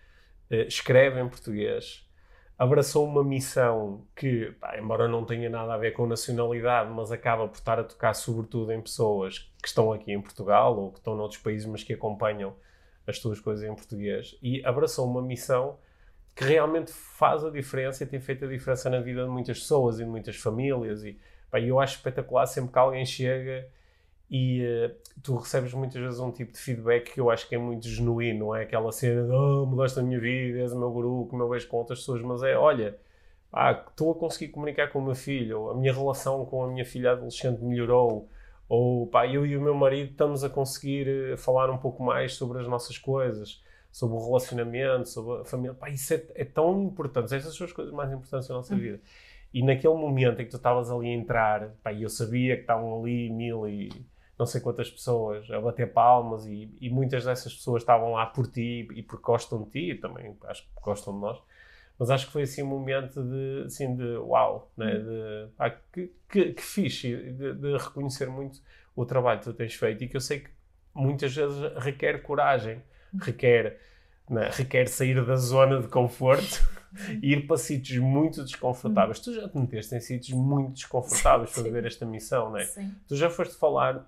eh, escreve em português, abraçou uma missão que, pá, embora não tenha nada a ver com nacionalidade, mas acaba por estar a tocar sobretudo em pessoas que estão aqui em Portugal ou que estão noutros países, mas que acompanham as tuas coisas em português, e abraçou uma missão que realmente faz a diferença e tem feito a diferença na vida de muitas pessoas e de muitas famílias. E pá, eu acho espetacular sempre que alguém chega e uh, tu recebes muitas vezes um tipo de feedback que eu acho que é muito genuíno, não é aquela cena de oh, mudaste a minha vida, és o meu guru, como eu vejo com outras pessoas, mas é, olha, estou ah, a conseguir comunicar com o meu filho, ou a minha relação com a minha filha adolescente melhorou, ou pá, eu e o meu marido estamos a conseguir falar um pouco mais sobre as nossas coisas, sobre o relacionamento, sobre a família. Pá, isso é, é tão importante, essas são as coisas mais importantes da nossa uhum. vida. E naquele momento em que tu estavas ali a entrar, pá, eu sabia que estavam ali mil e não sei quantas pessoas a bater palmas, e, e muitas dessas pessoas estavam lá por ti e porque gostam de ti, e também acho que gostam de nós. Mas acho que foi assim um momento de, assim, de uau, né? de, ah, que, que, que fixe, de, de reconhecer muito o trabalho que tu tens feito, e que eu sei que muitas vezes requer coragem, requer, né? requer sair da zona de conforto e ir para sítios muito desconfortáveis. Tu já te meteste em sítios muito desconfortáveis para viver esta missão, não é? Sim. Tu já foste falar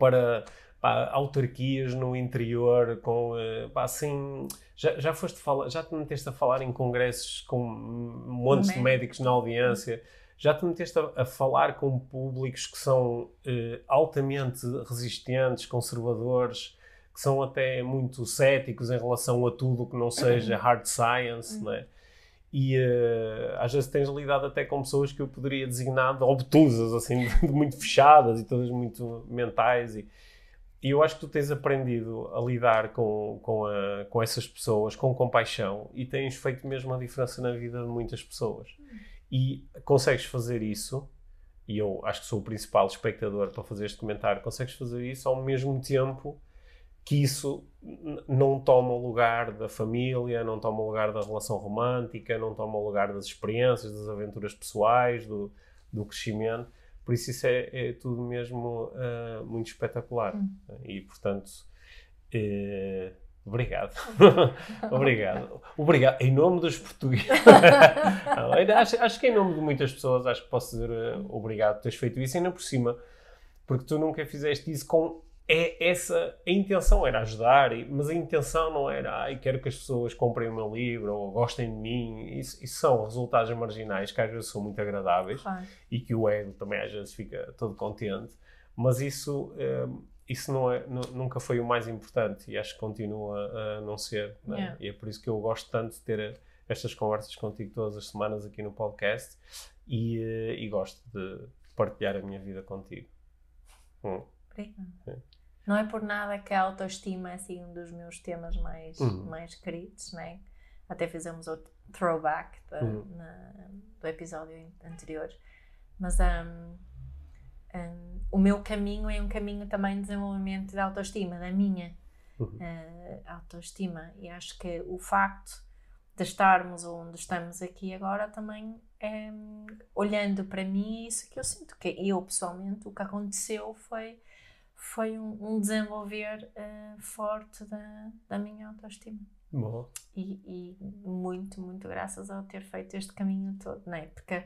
para... Pá, autarquias no interior, com, pá, assim, já, já, foste falar, já te meteste a falar em congressos com montes de médicos na audiência, já te meteste a, a falar com públicos que são eh, altamente resistentes, conservadores, que são até muito céticos em relação a tudo que não seja hard science, uhum. não é? E uh, às vezes tens lidado até com pessoas que eu poderia designar de obtusas, assim, muito fechadas e todas muito mentais, e E eu acho que tu tens aprendido a lidar com, com, a, com essas pessoas, com compaixão, e tens feito mesmo a diferença na vida de muitas pessoas. E consegues fazer isso, e eu acho que sou o principal espectador para fazer este comentário, consegues fazer isso ao mesmo tempo que isso não toma o lugar da família, não toma o lugar da relação romântica, não toma o lugar das experiências, das aventuras pessoais, do, do crescimento. Por isso isso é, é tudo mesmo uh, muito espetacular. Hum. E, portanto, eh, obrigado. obrigado. Obrigado. Em nome dos portugueses. acho, acho que em nome de muitas pessoas, acho que posso dizer uh, obrigado por teres feito isso. E ainda por cima, porque tu nunca fizeste isso com... É, essa, a intenção era ajudar, mas a intenção não era ai, quero que as pessoas comprem o meu livro ou gostem de mim. Isso, isso são resultados marginais que às vezes são muito agradáveis ah. e que o ego também às vezes fica todo contente, mas isso, um, isso não é, não, nunca foi o mais importante, e acho que continua a não ser, né? yeah. E é por isso que eu gosto tanto de ter estas conversas contigo todas as semanas aqui no podcast, e, e gosto de partilhar a minha vida contigo. Hum. Obrigada. Não é por nada que a autoestima é assim, um dos meus temas mais, uhum. mais queridos, né? Até fizemos o throwback da, uhum. na, do episódio anterior. Mas um, um, o meu caminho é um caminho também de desenvolvimento da autoestima, da minha uhum. uh, autoestima. E acho que o facto de estarmos onde estamos aqui agora também é, olhando para mim, é isso que eu sinto. Que eu, pessoalmente, o que aconteceu foi... foi um, um desenvolver uh, forte da, da minha autoestima. Bom. E, e muito, muito graças ao ter feito este caminho todo, não é? Porque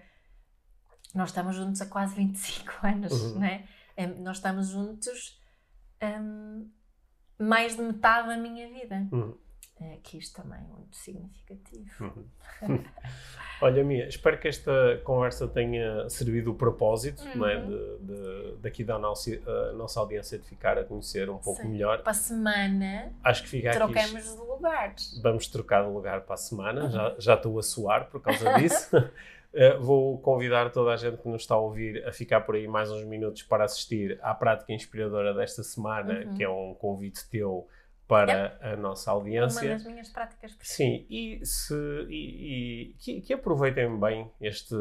nós estamos juntos há quase vinte e cinco anos, uhum. não é? Nós estamos juntos um, mais de metade da minha vida. Uhum. Uh, que isto também é muito significativo. Uhum. Olha, Mia, espero que esta conversa tenha servido o propósito, uhum. não é? de, de, daqui da nossa, a nossa audiência de ficar a conhecer um pouco Sim. melhor. Para a semana, acho que fica trocamos aqui, de lugares. Vamos trocar de lugar para a semana, uhum. já, já estou a suar por causa disso. Uh, vou convidar toda a gente que nos está a ouvir a ficar por aí mais uns minutos para assistir à prática inspiradora desta semana, uhum. que é um convite teu para é. a nossa audiência. Uma das minhas práticas preferidas. Sim, e, se, e, e que, que aproveitem bem este,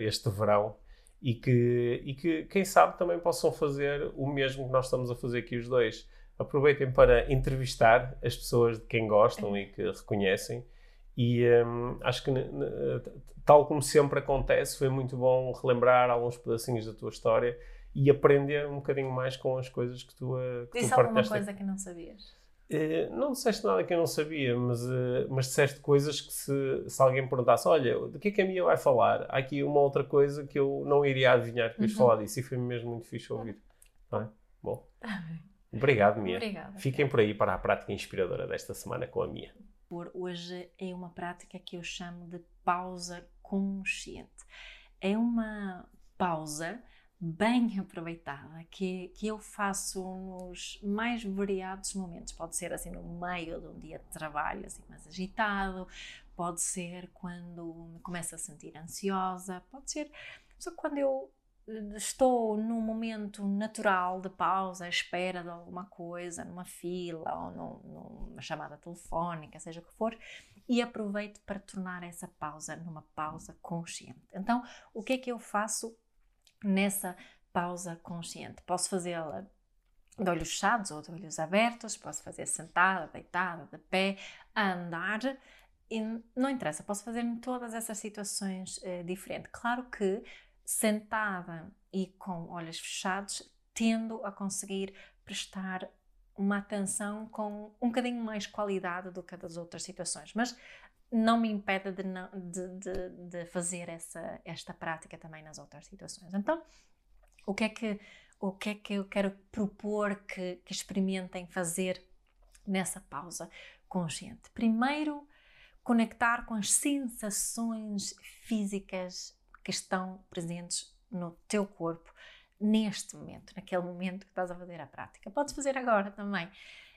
este verão e que, e que, quem sabe, também possam fazer o mesmo que nós estamos a fazer aqui os dois. Aproveitem para entrevistar as pessoas de quem gostam e que reconhecem. E hum, acho que, tal como sempre acontece, foi muito bom relembrar alguns pedacinhos da tua história e aprender um bocadinho mais com as coisas que tu, que Disse tu partilhaste. Disse alguma coisa que não sabias? Uh, não disseste nada que eu não sabia, mas, uh, mas disseste coisas que se, se alguém perguntasse, olha, do que é que a Mia vai falar? Há aqui uma outra coisa que eu não iria adivinhar que ias uhum. falar disso, e foi mesmo muito fixe ouvir. Não é? Bom, obrigado, Mia. Obrigada. Fiquem por aí para a prática inspiradora desta semana com a Mia. Por hoje é uma prática que eu chamo de pausa consciente. É uma pausa bem aproveitada, que, que eu faço nos mais variados momentos. Pode ser assim no meio de um dia de trabalho assim mais agitado, pode ser quando me começo a sentir ansiosa, pode ser só quando eu estou num momento natural de pausa, à espera de alguma coisa, numa fila ou num, numa chamada telefónica, seja o que for, e aproveito para tornar essa pausa numa pausa consciente. Então, o que é que eu faço nessa pausa consciente? Posso fazê-la de olhos fechados ou de olhos abertos, posso fazer sentada, deitada, de pé, a andar, e não interessa, posso fazer em todas essas situações eh, diferentes. Claro que sentada e com olhos fechados, tendo a conseguir prestar uma atenção com um bocadinho mais qualidade do que das outras situações, mas não me impede de, não, de, de, de fazer essa, esta prática também nas outras situações. Então, o que é que, o que, é que eu quero propor que, que experimentem fazer nessa pausa consciente? Primeiro, conectar com as sensações físicas que estão presentes no teu corpo neste momento, naquele momento que estás a fazer a prática. Podes fazer agora também.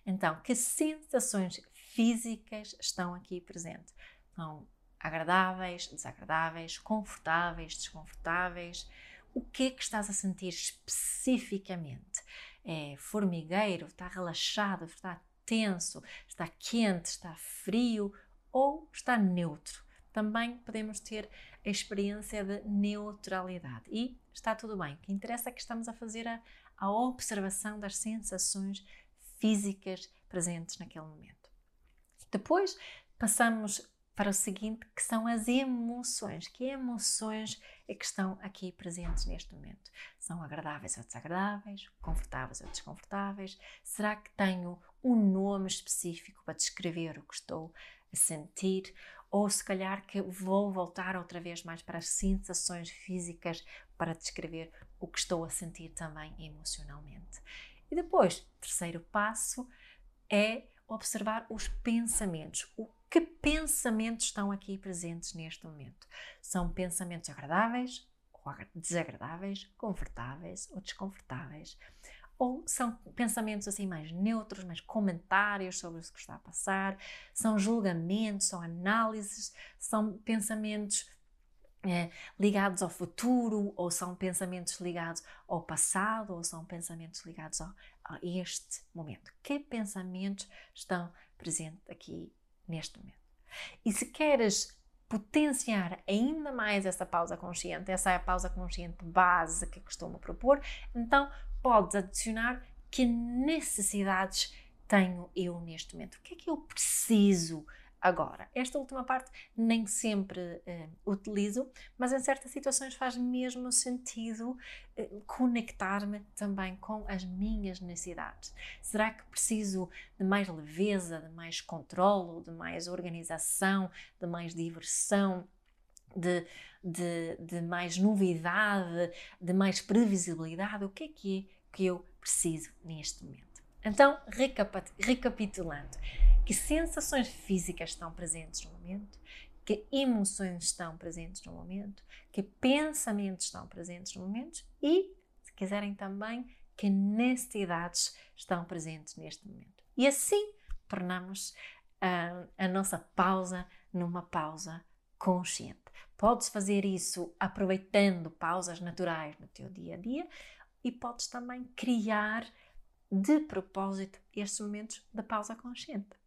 Então, que sensações físicas estão aqui presentes? Então, agradáveis, desagradáveis, confortáveis, desconfortáveis. O que é que estás a sentir especificamente? É formigueiro? Está relaxado? Está tenso? Está quente? Está frio? Ou está neutro? Também podemos ter a experiência de neutralidade. E está tudo bem. O que interessa é que estamos a fazer a, a observação das sensações físicas presentes naquele momento. Depois passamos para o seguinte, que são as emoções. Que emoções é que estão aqui presentes neste momento? São agradáveis ou desagradáveis? Confortáveis ou desconfortáveis? Será que tenho um nome específico para descrever o que estou a sentir? Ou se calhar que vou voltar outra vez mais para as sensações físicas para descrever o que estou a sentir também emocionalmente. E depois, terceiro passo é observar os pensamentos. O que pensamentos estão aqui presentes neste momento? São pensamentos agradáveis ou desagradáveis, confortáveis ou desconfortáveis? Ou são pensamentos assim mais neutros, mais comentários sobre o que está a passar, são julgamentos, são análises, são pensamentos eh, ligados ao futuro, ou são pensamentos ligados ao passado, ou são pensamentos ligados ao, a este momento. Que pensamentos estão presentes aqui neste momento? E se queres potenciar ainda mais essa pausa consciente, essa é a pausa consciente base que costumo propor, então podes adicionar que necessidades tenho eu neste momento. O que é que eu preciso agora? Esta última parte nem sempre eh, utilizo, mas em certas situações faz mesmo sentido eh, conectar-me também com as minhas necessidades. Será que preciso de mais leveza, de mais controlo, de mais organização, de mais diversão? De, de, de mais novidade, de mais previsibilidade? O que é que é que eu preciso neste momento? Então, recapitulando, que sensações físicas estão presentes no momento, que emoções estão presentes no momento, que pensamentos estão presentes no momento e, se quiserem também, que necessidades estão presentes neste momento. E assim tornamos a, a nossa pausa numa pausa consciente. Podes fazer isso aproveitando pausas naturais no teu dia a dia e podes também criar de propósito estes momentos da pausa consciente.